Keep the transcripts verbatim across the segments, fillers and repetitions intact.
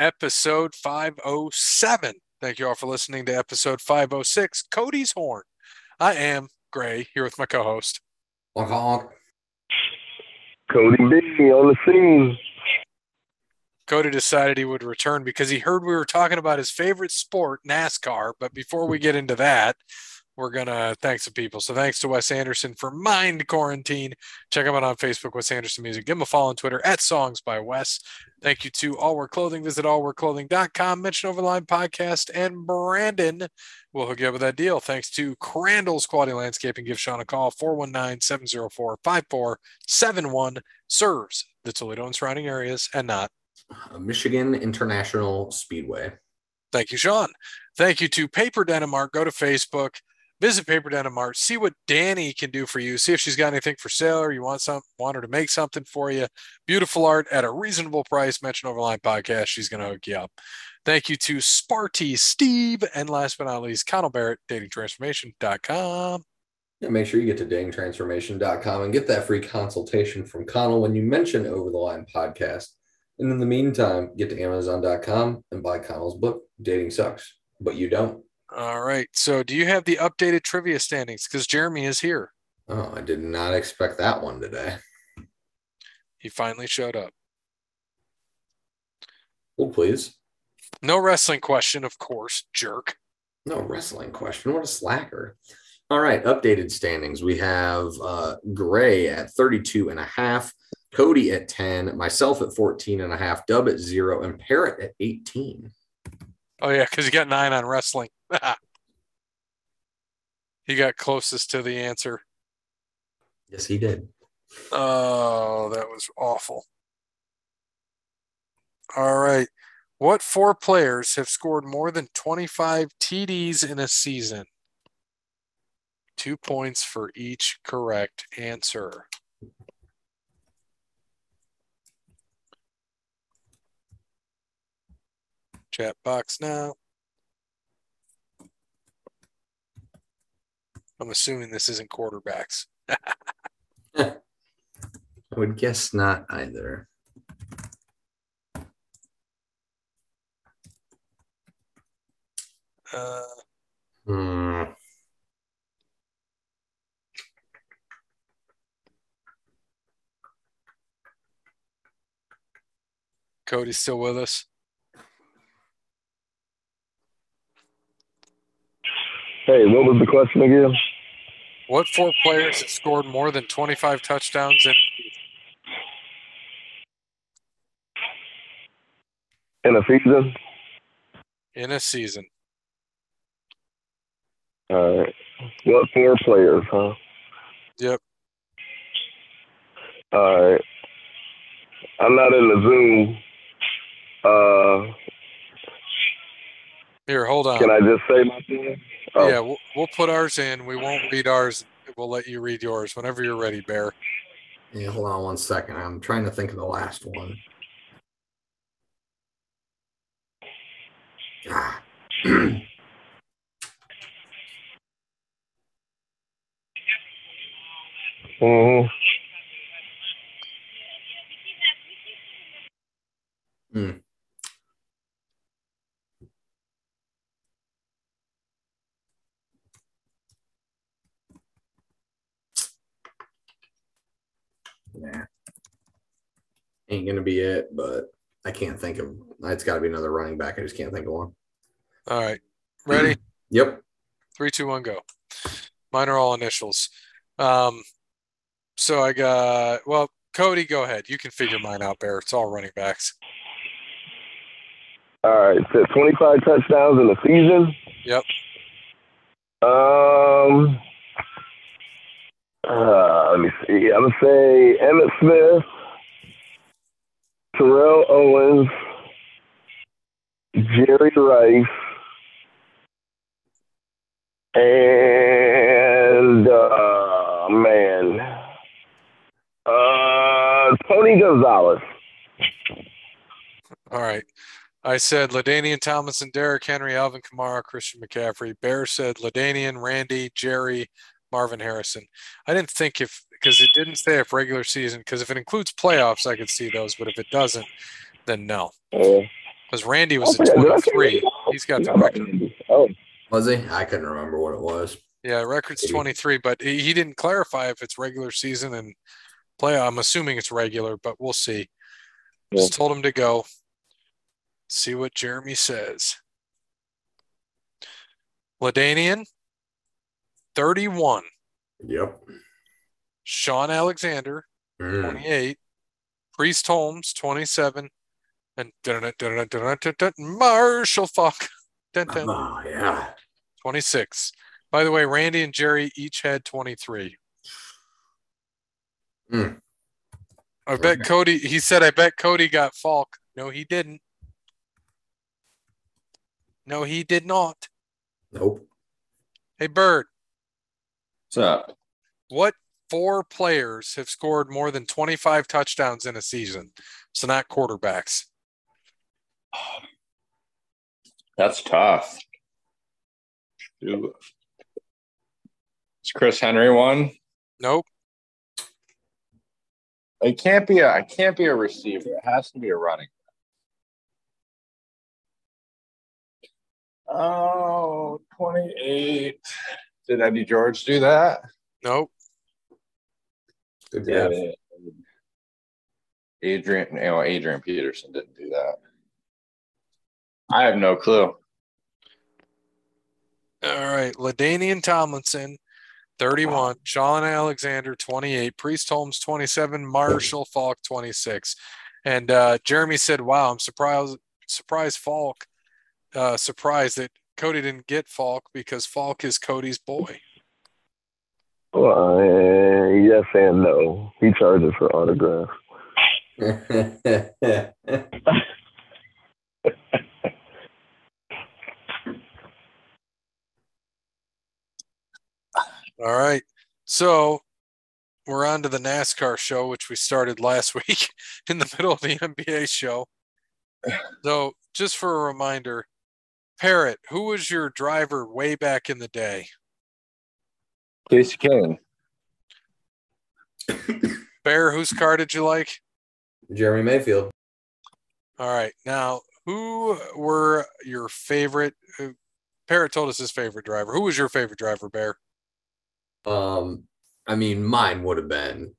episode five oh seven. Thank you all for listening to episode five oh six, Cody's Horn. I am Gray, here with my co-host. Cody B on the scene. Cody decided he would return because he heard we were talking about his favorite sport, NASCAR. But before we get into that, we're going to thank some people. So thanks to Wes Anderson for Mind Quarantine. Check him out on Facebook, Wes Anderson Music. Give him a follow on Twitter, at Songs by Wes. Thank you to All Wear Clothing. Visit all wear clothing dot com. Mention Overline Podcast, and Brandon will hook you up with that deal. Thanks to Crandall's Quality Landscaping. Give Sean a call, four one nine, seven oh four, five four seven one. Serves the Toledo and surrounding areas and not Michigan International Speedway. Thank you, Sean. Thank you to Paper Denim Art. Go to Facebook, visit Paper Denim Art, see what Danny can do for you. See if she's got anything for sale, or you want some, want her to make something for you. Beautiful art at a reasonable price. Mention Overline Podcast. She's going to hook you up. Thank you to Sparty Steve. And last but not least, Connell Barrett, dating transformation dot com. Yeah, make sure you get to dating transformation dot com and get that free consultation from Connell when you mention Over the Line Podcast. And in the meantime, get to amazon dot com and buy Connell's book, Dating Sucks, But You Don't. All right. So do you have the updated trivia standings? Because Jeremy is here. Oh, I did not expect that one today. He finally showed up. Well, please. No wrestling question, of course, jerk. No wrestling question. What a slacker. All right. Updated standings. We have uh, Gray at thirty-two and a half. Cody at ten, myself at fourteen and a half, Dub at zero, and Parrot at eighteen. Oh, yeah, because he got nine on wrestling. He got closest to the answer. Yes, he did. Oh, that was awful. All right. What four players have scored more than twenty-five T Ds in a season? Two points for each correct answer. Chat box now. I'm assuming this isn't quarterbacks. I would guess not either. Uh, hmm. Cody's still with us. Hey, what was the question again? What four players have scored more than twenty-five touchdowns in in a season? In a season. All right. What four players, huh? Yep. All right. I'm not in the Zoom. Uh, Here, hold on. Can I just say my thing? Oh. Yeah, we'll, we'll put ours in. We won't read ours. We'll let you read yours whenever you're ready, Bear. Yeah, hold on one second. I'm trying to think of the last one. Ah. Oh. Hmm. Nah, ain't gonna be it, but I can't think of it's got to be another running back. I just can't think of one. All right, ready? Mm-hmm. Yep. three, two, one, go. Mine are all initials. Um, so I got well, Cody, go ahead. You can figure mine out, Bear. It's all running backs. All right, so twenty-five touchdowns in the season. Yep. Um. Uh, let me see. I'm going to say Emmett Smith, Terrell Owens, Jerry Rice, and, uh, man, uh, Tony Gonzalez. All right. I said LaDainian Tomlinson, Derrick Henry, Alvin Kamara, Christian McCaffrey. Bear said LaDainian, Randy, Jerry, Marvin Harrison. I didn't think if, because it didn't say if regular season, because if it includes playoffs, I could see those, but if it doesn't, then no. Uh, Because Randy was oh, at twenty-three. He's got the record. Oh. Was he? I couldn't remember what it was. Yeah, record's twenty-three, but he, he didn't clarify if it's regular season and play. I'm assuming it's regular, but we'll see. Yeah. Just told him to go. See what Jeremy says. Ladanian, thirty-one. Yep. Sean Alexander, mm. twenty-eight. Priest Holmes, twenty-seven. And dun, dun, dun, dun, dun, Marshall Falk, dun, dun, oh, yeah. twenty-six. By the way, Randy and Jerry each had twenty-three. Mm. I bet okay. Cody, he said, I bet Cody got Falk. No, he didn't. No, he did not. Nope. Hey, Bird. What's up? What four players have scored more than twenty-five touchdowns in a season? So not quarterbacks. That's tough. Ooh. Is Chris Henry one? Nope. It can't be a. I can't be a receiver. It has to be a running. Oh, twenty-eight. Did Eddie George do that? Nope. Good guess. Adrian, no, Adrian Peterson didn't do that. I have no clue. All right. LaDainian Tomlinson, thirty-one. Sean Alexander, twenty-eight. Priest Holmes, twenty-seven. Marshall Falk, twenty-six. And uh, Jeremy said, wow, I'm surprised, surprised Falk. Uh, surprised that Cody didn't get Falk because Falk is Cody's boy. Well, uh, yes and no. He charges for autographs. All right. So we're on to the NASCAR show, which we started last week in the middle of the N B A show. So just for a reminder, Parrot, who was your driver way back in the day? Casey Kane. Bear, whose car did you like? Jeremy Mayfield. All right. Now, who were your favorite? Uh, Parrot told us his favorite driver. Who was your favorite driver, Bear? Um, I mean, mine would have been,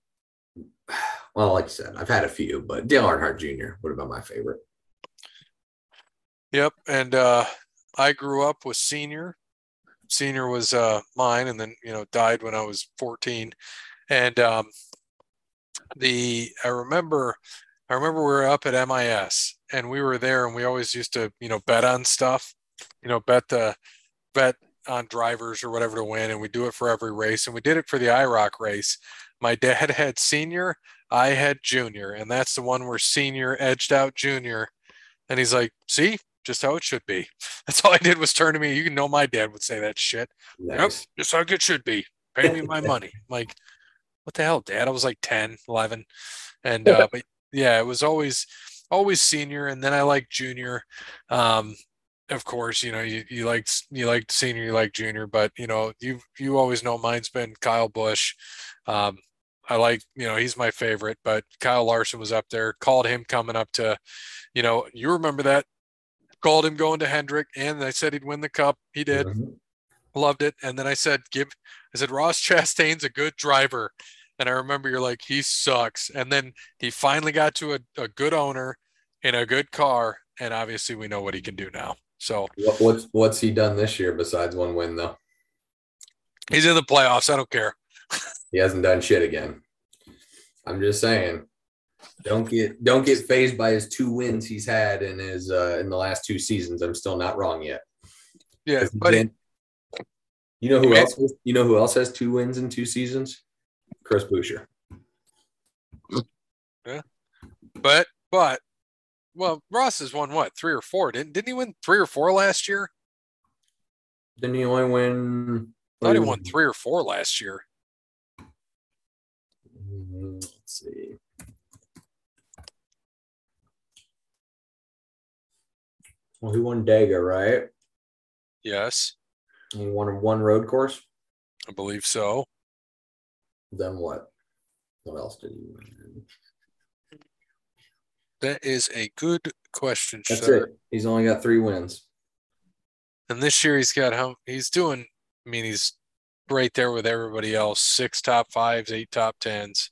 well, like you said, I've had a few, but Dale Earnhardt Junior would have been my favorite. Yep, and uh, I grew up with Senior. Senior was uh, mine, and then you know died when I was fourteen. And um, the I remember, I remember we were up at M I S, and we were there, and we always used to you know bet on stuff, you know bet the bet on drivers or whatever to win, and we do it for every race, and we did it for the IROC race. My dad had Senior, I had Junior, and that's the one where Senior edged out Junior, and he's like, "See." Just how it should be. That's all I did was turn to me. You know, my dad would say that shit. Nice. Yep, just how it should be. Pay me my money. I'm like, what the hell, Dad? I was like ten, eleven. And, uh, but yeah, it was always, always Senior. And then I liked Junior. Um, of course, you know, you, you liked, you liked Senior, you liked Junior, but you know, you, you always know mine's been Kyle Busch. Um, I like, you know, he's my favorite, but Kyle Larson was up there, called him coming up to, you know, you remember that. Called him going to Hendrick, and I said he'd win the cup. He did. Mm-hmm. Loved it. And then I said, give, I said, Ross Chastain's a good driver. And I remember you're like, he sucks. And then he finally got to a, a good owner in a good car. And obviously we know what he can do now. So what, what's, what's he done this year besides one win though? He's in the playoffs. I don't care. He hasn't done shit again. I'm just saying. Don't get don't get fazed by his two wins he's had in his uh, in the last two seasons. I'm still not wrong yet. Yeah, but you know who else? You know who else has two wins in two seasons? Chris Buescher. Yeah, but but well, Ross has won what three or four? Didn't didn't he win three or four last year? Didn't he only win? I thought he won three or four last year. Let's see. Well, he won Dega, right? Yes. He won one road course? I believe so. Then what? What else did he win? That is a good question, That's sir. It. He's only got three wins. And this year he's got how he's doing. I mean, he's right there with everybody else. Six top fives, eight top tens.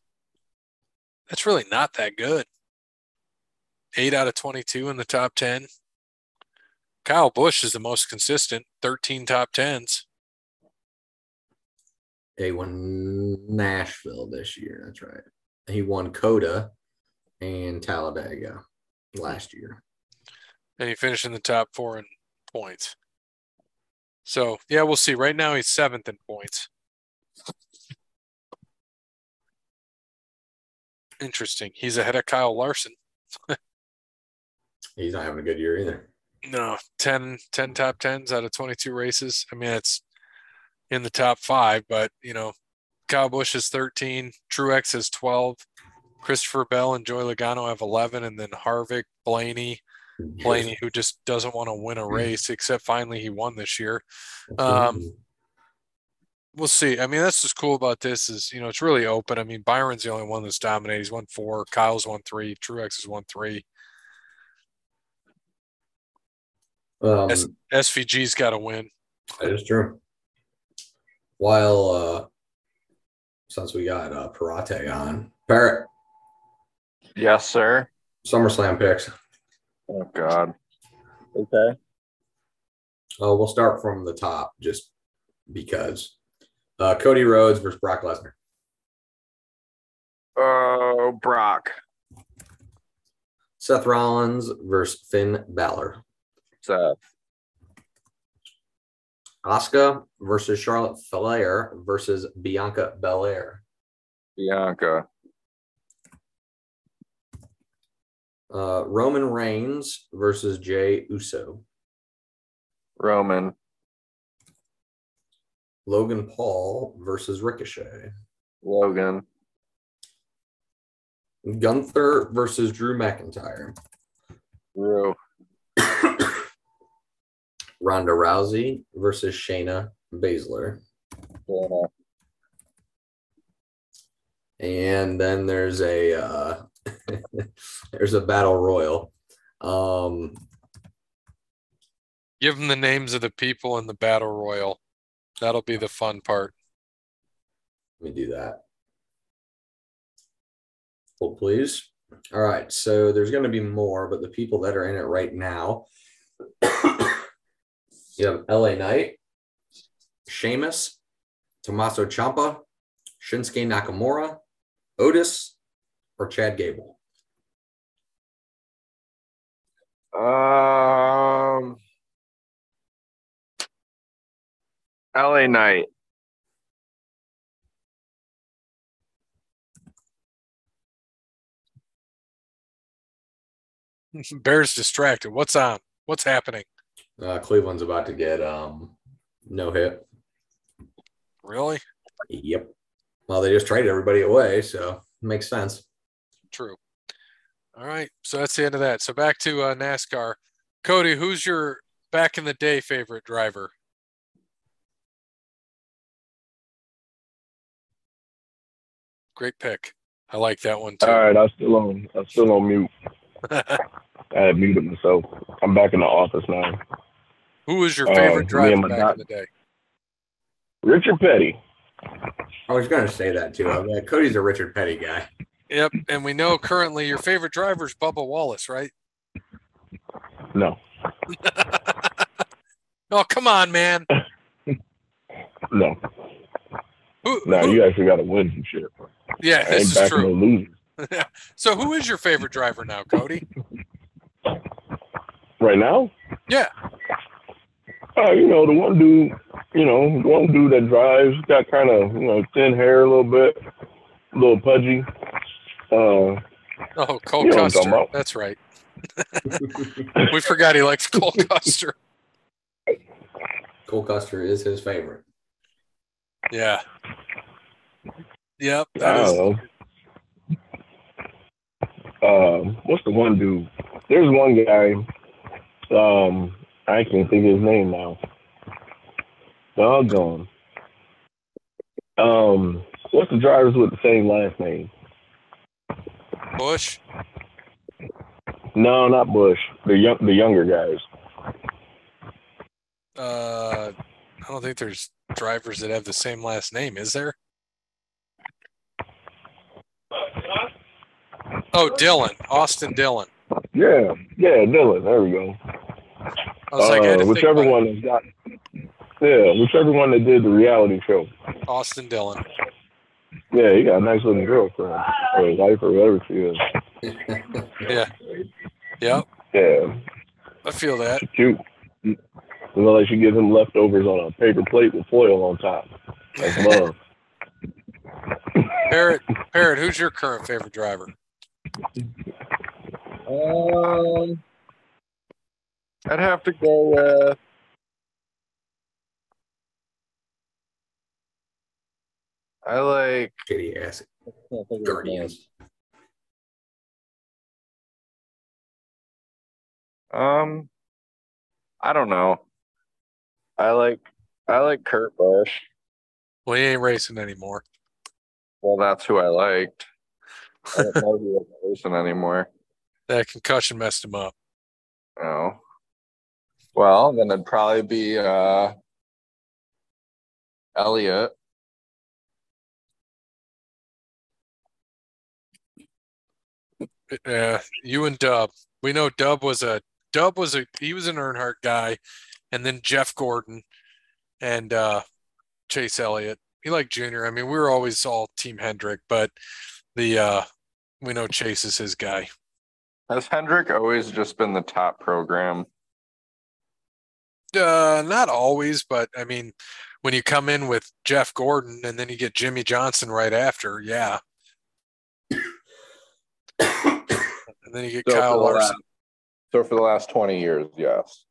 That's really not that good. Eight out of twenty-two in the top ten. Kyle Busch is the most consistent. thirteen top tens. They won Nashville this year. That's right. He won Coda and Talladega last year. And he finished in the top four in points. So, yeah, we'll see. Right now he's seventh in points. Interesting. He's ahead of Kyle Larson. He's not having a good year either. No, ten, ten top tens out of twenty-two races. I mean, it's in the top five, but, you know, Kyle Busch is thirteen. Truex is twelve. Christopher Bell and Joey Logano have eleven. And then Harvick, Blaney, Blaney, who just doesn't want to win a race, except finally he won this year. Um, we'll see. I mean, that's what's cool about this is, you know, it's really open. I mean, Byron's the only one that's dominated. He's won four. Kyle's won three. Truex has won three. Um, S- S V G's got to win. That is true. While uh, since we got uh, Parate on, Barrett. Yes, sir. SummerSlam picks. Oh God. Okay. Uh, we'll start from the top, just because uh, Cody Rhodes versus Brock Lesnar. Oh, Brock. Seth Rollins versus Finn Balor. Seth. Asuka versus Charlotte Flair versus Bianca Belair. Bianca. Uh, Roman Reigns versus Jey Uso. Roman. Logan Paul versus Ricochet. Logan. Gunther versus Drew McIntyre. Drew. Ronda Rousey versus Shayna Baszler. Yeah. And then there's a uh, there's a battle royal. Um, Give them the names of the people in the battle royal. That'll be the fun part. Let me do that. Well, please. All right. So there's going to be more, but the people that are in it right now. You have L A Knight, Sheamus, Tommaso Ciampa, Shinsuke Nakamura, Otis, or Chad Gable? Um, L A Knight. Bear's distracted. What's on? What's happening? Uh, Cleveland's about to get um, no hit. Really? Yep. Well, they just traded everybody away, so it makes sense. True. All right, so that's the end of that. So back to uh, NASCAR. Cody, who's your back-in-the-day favorite driver? Great pick. I like that one, too. All right, I'm still on, I'm still on mute. I had muted myself. I'm back in the office now. Who was your favorite uh, driver back doc- in the day? Richard Petty. I was going to say that, too. I mean, Cody's a Richard Petty guy. Yep, and we know currently your favorite driver is Bubba Wallace, right? No. Oh, come on, man. No. Who, no, who? You actually got to win some shit. Yeah, I this is true. No So who is your favorite driver now, Cody? Right now? Yeah. Uh, you know, the one dude, you know, the one dude that drives, got kind of, you know, thin hair a little bit, a little pudgy. Uh, oh, Cole Custer. That's right. We forgot he likes Cole Custer. Cole Custer is his favorite. Yeah. Yep. That I don't is... know. Uh, what's the one dude? There's one guy. Um, I can't think of his name now. Doggone. Um, what's the drivers with the same last name? Bush. No, not Busch. The young, the younger guys. Uh, I don't think there's drivers that have the same last name, is there? Oh, Dillon, Austin Dillon. Yeah, yeah, Dillon. There we go. I was like, uh, I had to whichever think one has got. Yeah, whichever one that did the reality show. Austin Dillon. Yeah, he got a nice little girlfriend or wife or whatever she is. Yeah. Yep. Yeah. I feel that. Cute. Unless you give him leftovers on a paper plate with foil on top. That's love. Barrett, Barrett, who's your current favorite driver? Um, I'd have to go with. Uh, I like. Kitty ass. Guardians. Um, I don't know. I like. I like Kurt Busch. Well, he ain't racing anymore. Well, that's who I liked. I don't know who wasn't racing anymore. That concussion messed him up. Oh. Well, then it'd probably be uh, Elliott. Yeah, you and Dub. We know Dub was a Dub was a he was an Earnhardt guy, and then Jeff Gordon, and uh, Chase Elliott. He liked Junior. I mean, we were always all Team Hendrick, but the uh, we know Chase is his guy. Has Hendrick always just been the top program? Uh, not always, but I mean, when you come in with Jeff Gordon and then you get Jimmy Johnson right after, yeah. And then you get so Kyle Larson. So for the last twenty years, yes.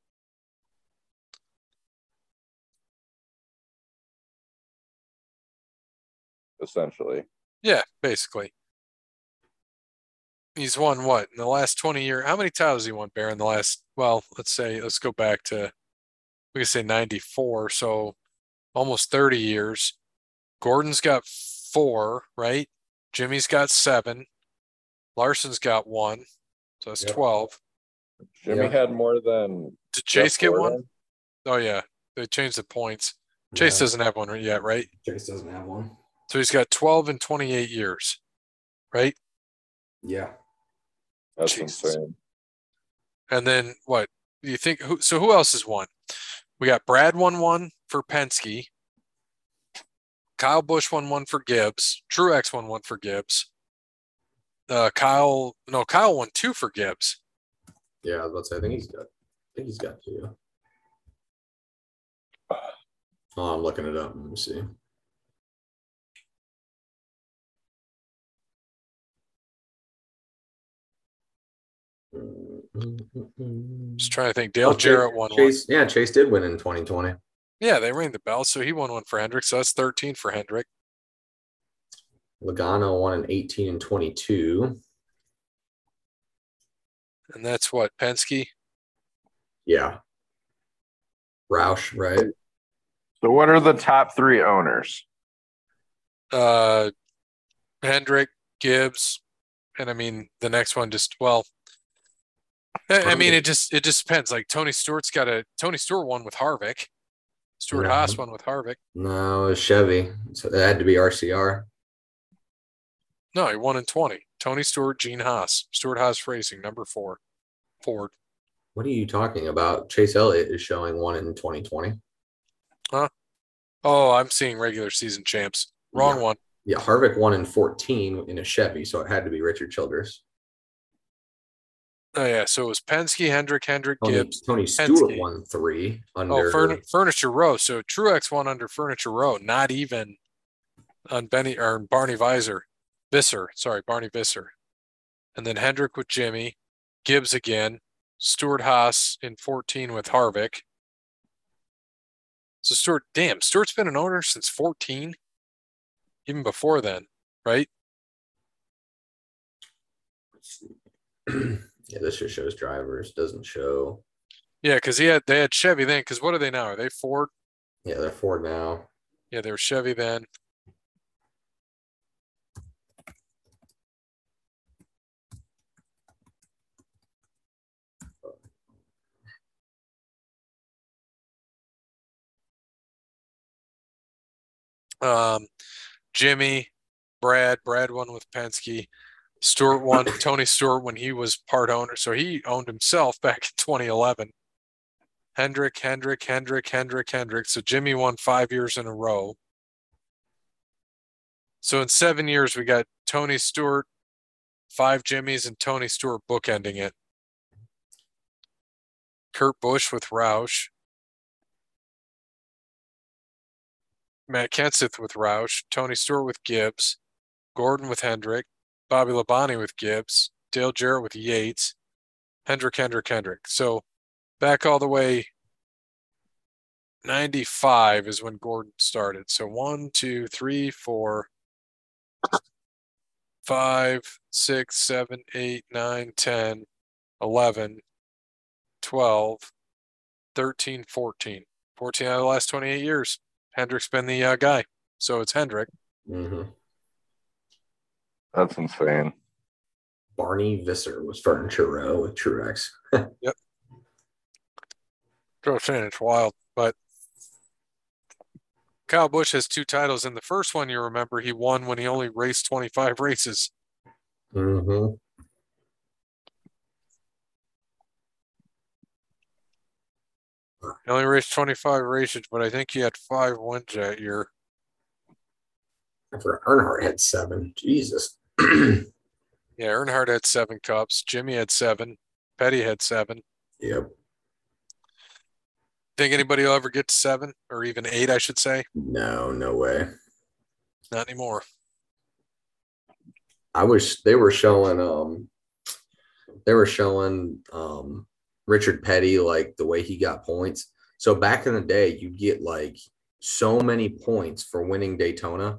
Essentially. Yeah, basically. He's won what? In the last twenty years, how many titles he won, Bear, in the last, well, let's say, let's go back to, we can say ninety-four, so almost thirty years. Gordon's got four, right? Jimmy's got seven. Larson's got one, so that's yep. twelve. Jimmy yeah. had more than... Did Chase Jeff get Gordon? One? Oh, yeah. They changed the points. Chase yeah. doesn't have one yet, right? Chase doesn't have one. So he's got twelve and twenty-eight years, right? Yeah. That's Jesus. Insane. And then what? You think? Who, so who else has won? We got Brad won one for Penske. Kyle Busch won one for Gibbs. Truex won one for Gibbs. Uh, Kyle, no, Kyle won two for Gibbs. Yeah, I was about to say. I think he's got. I think he's got two. Oh, I'm looking it up. Let me see. Just trying to think. Dale oh, Jarrett won Chase, one. Yeah, Chase did win in twenty twenty. Yeah, they rang the bell, so he won one for Hendrick. So that's thirteen for Hendrick. Logano won in eighteen and twenty-two. And that's what, Penske? Yeah. Roush, right? So what are the top three owners? Uh, Hendrick, Gibbs, and I mean, the next one just, well, I mean, it just it just depends. Like Tony Stewart's got a Tony Stewart won with Harvick. Stewart no. Haas won with Harvick. No, it was Chevy. So it had to be R C R. No, he won in twenty. Tony Stewart, Gene Haas. Stewart Haas Racing, number four. Ford. What are you talking about? Chase Elliott is showing one in twenty twenty. Huh? Oh, I'm seeing regular season champs. Wrong yeah. one. Yeah, Harvick won in fourteen in a Chevy, so it had to be Richard Childress. Oh, yeah, so it was Penske, Hendrick, Hendrick, Tony, Gibbs. Tony Stewart Penske. Won three under oh, Furn- Furniture Row. So Truex won under Furniture Row, not even on Benny or Barney Visser. Visser, sorry, Barney Visser. And then Hendrick with Jimmy, Gibbs again, Stewart Haas in fourteen with Harvick. So Stewart, damn, Stewart's been an owner since fourteen, even before then, right? Let's see. Yeah, this just shows drivers. Doesn't show. Yeah, because he had they had Chevy then. Because what are they now? Are they Ford? Yeah, they're Ford now. Yeah, they were Chevy then. Um, Jimmy, Brad, Brad won with Penske. Stewart won, Tony Stewart when he was part owner. So he owned himself back in twenty eleven. Hendrick, Hendrick, Hendrick, Hendrick, Hendrick. So Jimmy won five years in a row. So in seven years, we got Tony Stewart, five Jimmys, and Tony Stewart bookending it. Kurt Busch with Roush. Matt Kenseth with Roush. Tony Stewart with Gibbs. Gordon with Hendrick. Bobby Labonte with Gibbs. Dale Jarrett with Yates. Hendrick, Hendrick, Hendrick. So back all the way, ninety-five is when Gordon started. So one, two, three, four, five, six, seven, eight, nine, ten, eleven, twelve, thirteen, fourteen. fourteen out of the last twenty-eight years. Hendrick's been the uh, guy. So it's Hendrick. Mm-hmm. That's insane. Barney Visser was Furniture Row with Truex. Yep. It's wild, but Kyle Busch has two titles. In the first one, you remember, he won when he only raced twenty-five races. Mm-hmm. He only raced twenty-five races, but I think he had five wins that year. Earnhardt had seven. Jesus. Yeah, Earnhardt had seven cups. Jimmy had seven. Petty had seven. Yep. Think anybody will ever get to seven or even eight, I should say? No, no way. Not anymore. I wish they were showing um they were showing um Richard Petty, like the way he got points. So back in the day, you get like so many points for winning Daytona.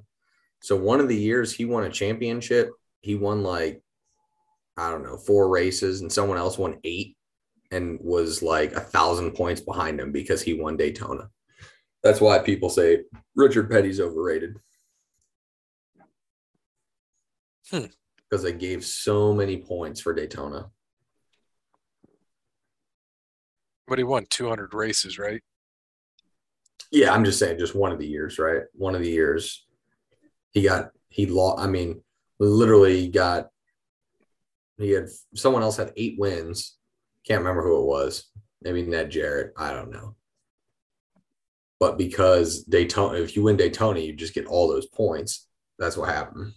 So one of the years he won a championship, he won like, I don't know, four races, and someone else won eight and was like a thousand points behind him because he won Daytona. That's why people say Richard Petty's overrated. Hmm. Because they gave so many points for Daytona. But he won two hundred races, right? Yeah, I'm just saying just one of the years, right? One of the years. He got, he lost, I mean, literally got, he had, someone else had eight wins. Can't remember who it was. Maybe Ned Jarrett. I don't know. But because Daytona, if you win Daytona, you just get all those points. That's what happened.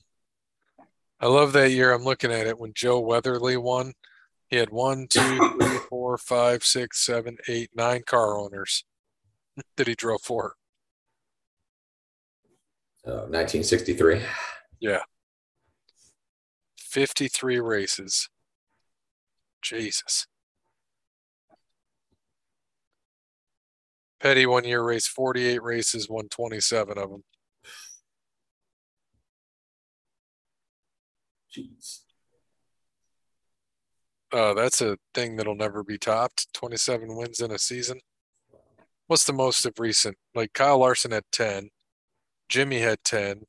I love that year. I'm looking at it when Joe Weatherly won. He had one, two, three, four, five, six, seven, eight, nine car owners that he drove for. Uh, nineteen sixty-three. Yeah. fifty-three races. Jesus. Petty one year raced forty-eight races, won twenty-seven of them. Jeez. Uh, that's a thing that'll never be topped. twenty-seven wins in a season. What's the most of recent? Like Kyle Larson had ten. Jimmy had ten.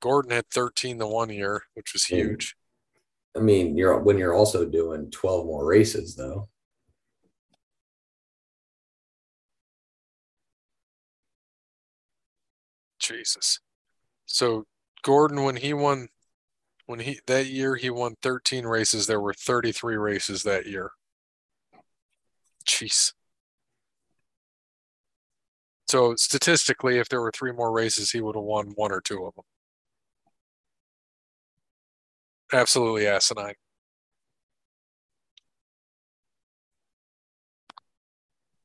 Gordon had thirteen the one year, which was huge. I mean, you're when you're also doing twelve more races, though. Jesus. So Gordon, when he won, when he that year he won thirteen races. There were thirty-three races that year. Jeez. So statistically, if there were three more races, he would have won one or two of them. Absolutely asinine.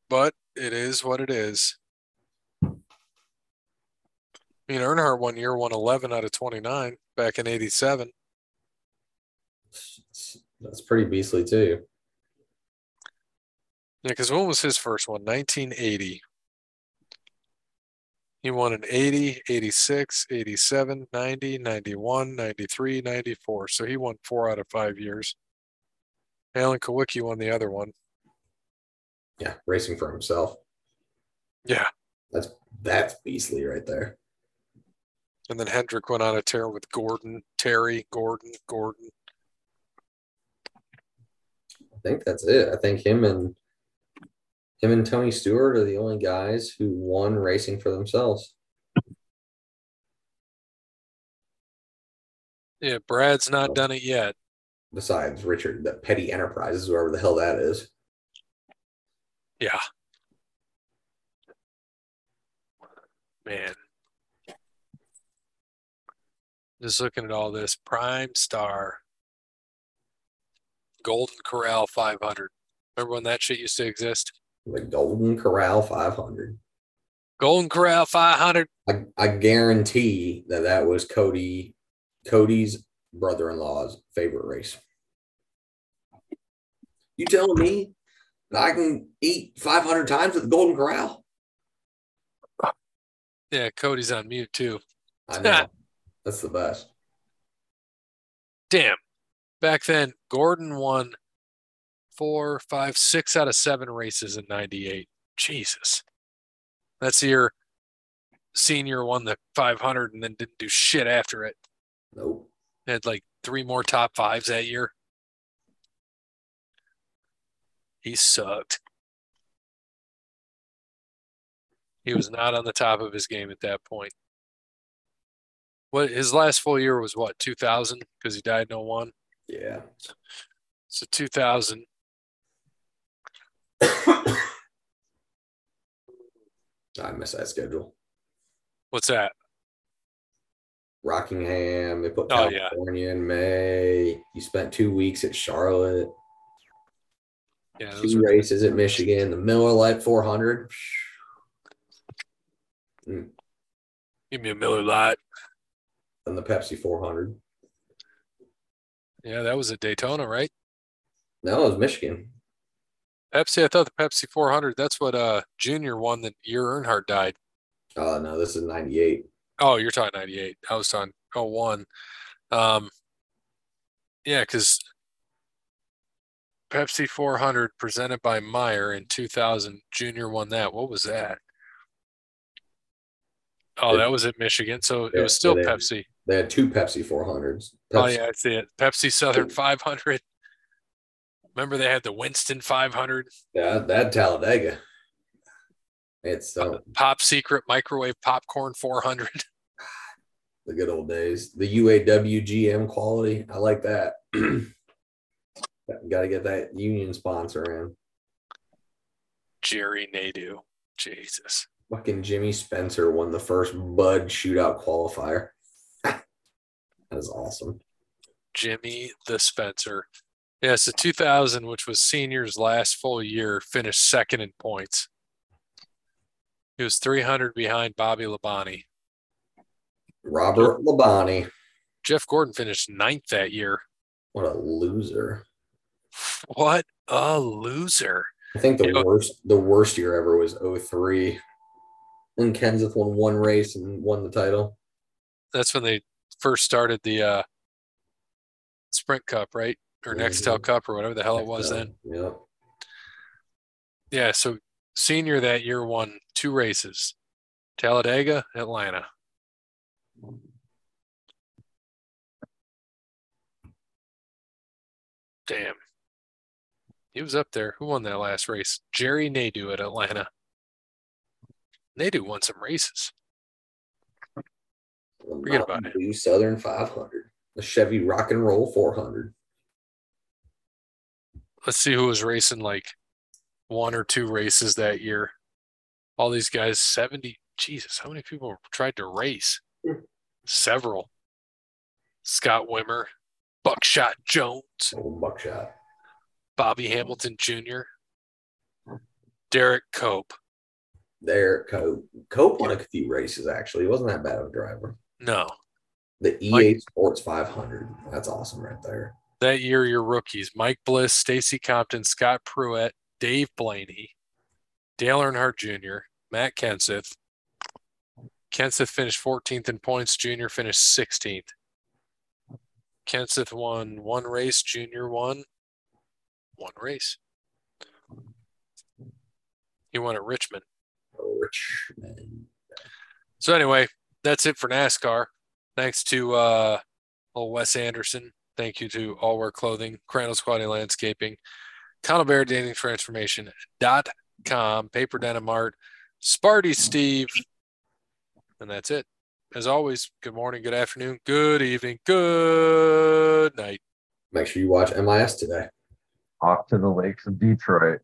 But it is what it is. I mean, Earnhardt one year won eleven out of twenty-nine back in eighty-seven. That's pretty beastly, too. Yeah, because when was his first one? nineteen eighty. He won in eighty, eighty-six, eighty-seven, ninety, ninety-one, ninety-three, ninety-four. So he won four out of five years. Alan Kowicki won the other one. Yeah, racing for himself. Yeah. That's that's beastly right there. And then Hendrick went on a tear with Gordon, Terry, Gordon, Gordon. I think that's it. I think him and Him and Tony Stewart are the only guys who won racing for themselves. Yeah, Brad's not done it yet. Besides Richard, the Petty Enterprises, whoever the hell that is. Yeah. Man. Just looking at all this. Prime Star. Golden Corral five hundred. Remember when that shit used to exist? The Golden Corral five hundred. Golden Corral five hundred. I, I guarantee that that was Cody, Cody's brother-in-law's favorite race. You telling me that I can eat five hundred times at the Golden Corral? Yeah, Cody's on mute too. I know. That's the best. Damn. Back then, Gordon won four, five, six out of seven races in ninety-eight. Jesus. That's the year Senior won the five hundred and then didn't do shit after it. Nope. Had like three more top fives that year. He sucked. He was not on the top of his game at that point. What his last full year was what, two thousand? Because he died in oh one. Yeah. So two thousand. I miss that schedule. What's that? Rockingham. They put oh, California yeah. in May. You spent two weeks at Charlotte. Yeah, two races at Michigan. The Miller Lite four hundred. Mm. Give me a Miller Lite. And the Pepsi four hundred. Yeah, that was at Daytona, right? No, it was Michigan. Pepsi, I thought the Pepsi four hundred, that's what uh, Junior won the year Earnhardt died. Oh, uh, no, this is ninety-eight. Oh, you're talking ninety-eight. I was on oh one. Um, yeah, because Pepsi four hundred presented by Meyer in two thousand, Junior won that. What was that? Oh, it, that was at Michigan, so yeah, it was still they, Pepsi. They had two Pepsi four hundreds. Pepsi. Oh, yeah, I see it. Pepsi Southern five hundred. Remember they had the Winston five hundred? Yeah, that Talladega. It's um, Pop Secret Microwave Popcorn four hundred. The good old days. The U A W G M quality. I like that. Got to get that union sponsor in. Jerry Nadeau. Jesus. Fucking Jimmy Spencer won the first Bud Shootout qualifier. That is awesome. Jimmy the Spencer. Yeah, so two thousand, which was Senior's last full year, finished second in points. He was three hundred behind Bobby Labonte. Robert Labonte. Jeff Gordon finished ninth that year. What a loser. What a loser. I think the it worst was, the worst year ever was oh three. And Kenseth won one race and won the title. That's when they first started the uh, Sprint Cup, right? Or mm-hmm. Nextel Cup or whatever the hell it was then. Yeah. Yeah, so Senior that year won two races. Talladega, Atlanta. Damn. He was up there. Who won that last race? Jerry Nadeau at Atlanta. Nadeau won some races. The Forget about it. Southern five hundred. The Chevy Rock and Roll four hundred. Let's see who was racing like one or two races that year. All these guys, seventy. Jesus, how many people tried to race? Several. Scott Wimmer, Buckshot Jones. Old Buckshot. Bobby Hamilton Junior Derek Cope. Derek Cope. Cope won a few races, actually. He wasn't that bad of a driver. No. The E A like, Sports five hundred. That's awesome right there. That year, your rookies, Mike Bliss, Stacy Compton, Scott Pruett, Dave Blaney, Dale Earnhardt Junior, Matt Kenseth. Kenseth finished fourteenth in points. Junior finished sixteenth. Kenseth won one race. Junior won one race. He won at Richmond. Richmond. So anyway, that's it for NASCAR. Thanks to uh, old Wes Anderson. Thank you to All Wear Clothing, Crandall's Quality Landscaping, Connell Barrett, Dating Transformation dot com, Paper Denim Art, Sparty Steve, and that's it. as always, good morning, good afternoon, good evening, good night. Make sure you watch M I S today. Off to the lakes of Detroit.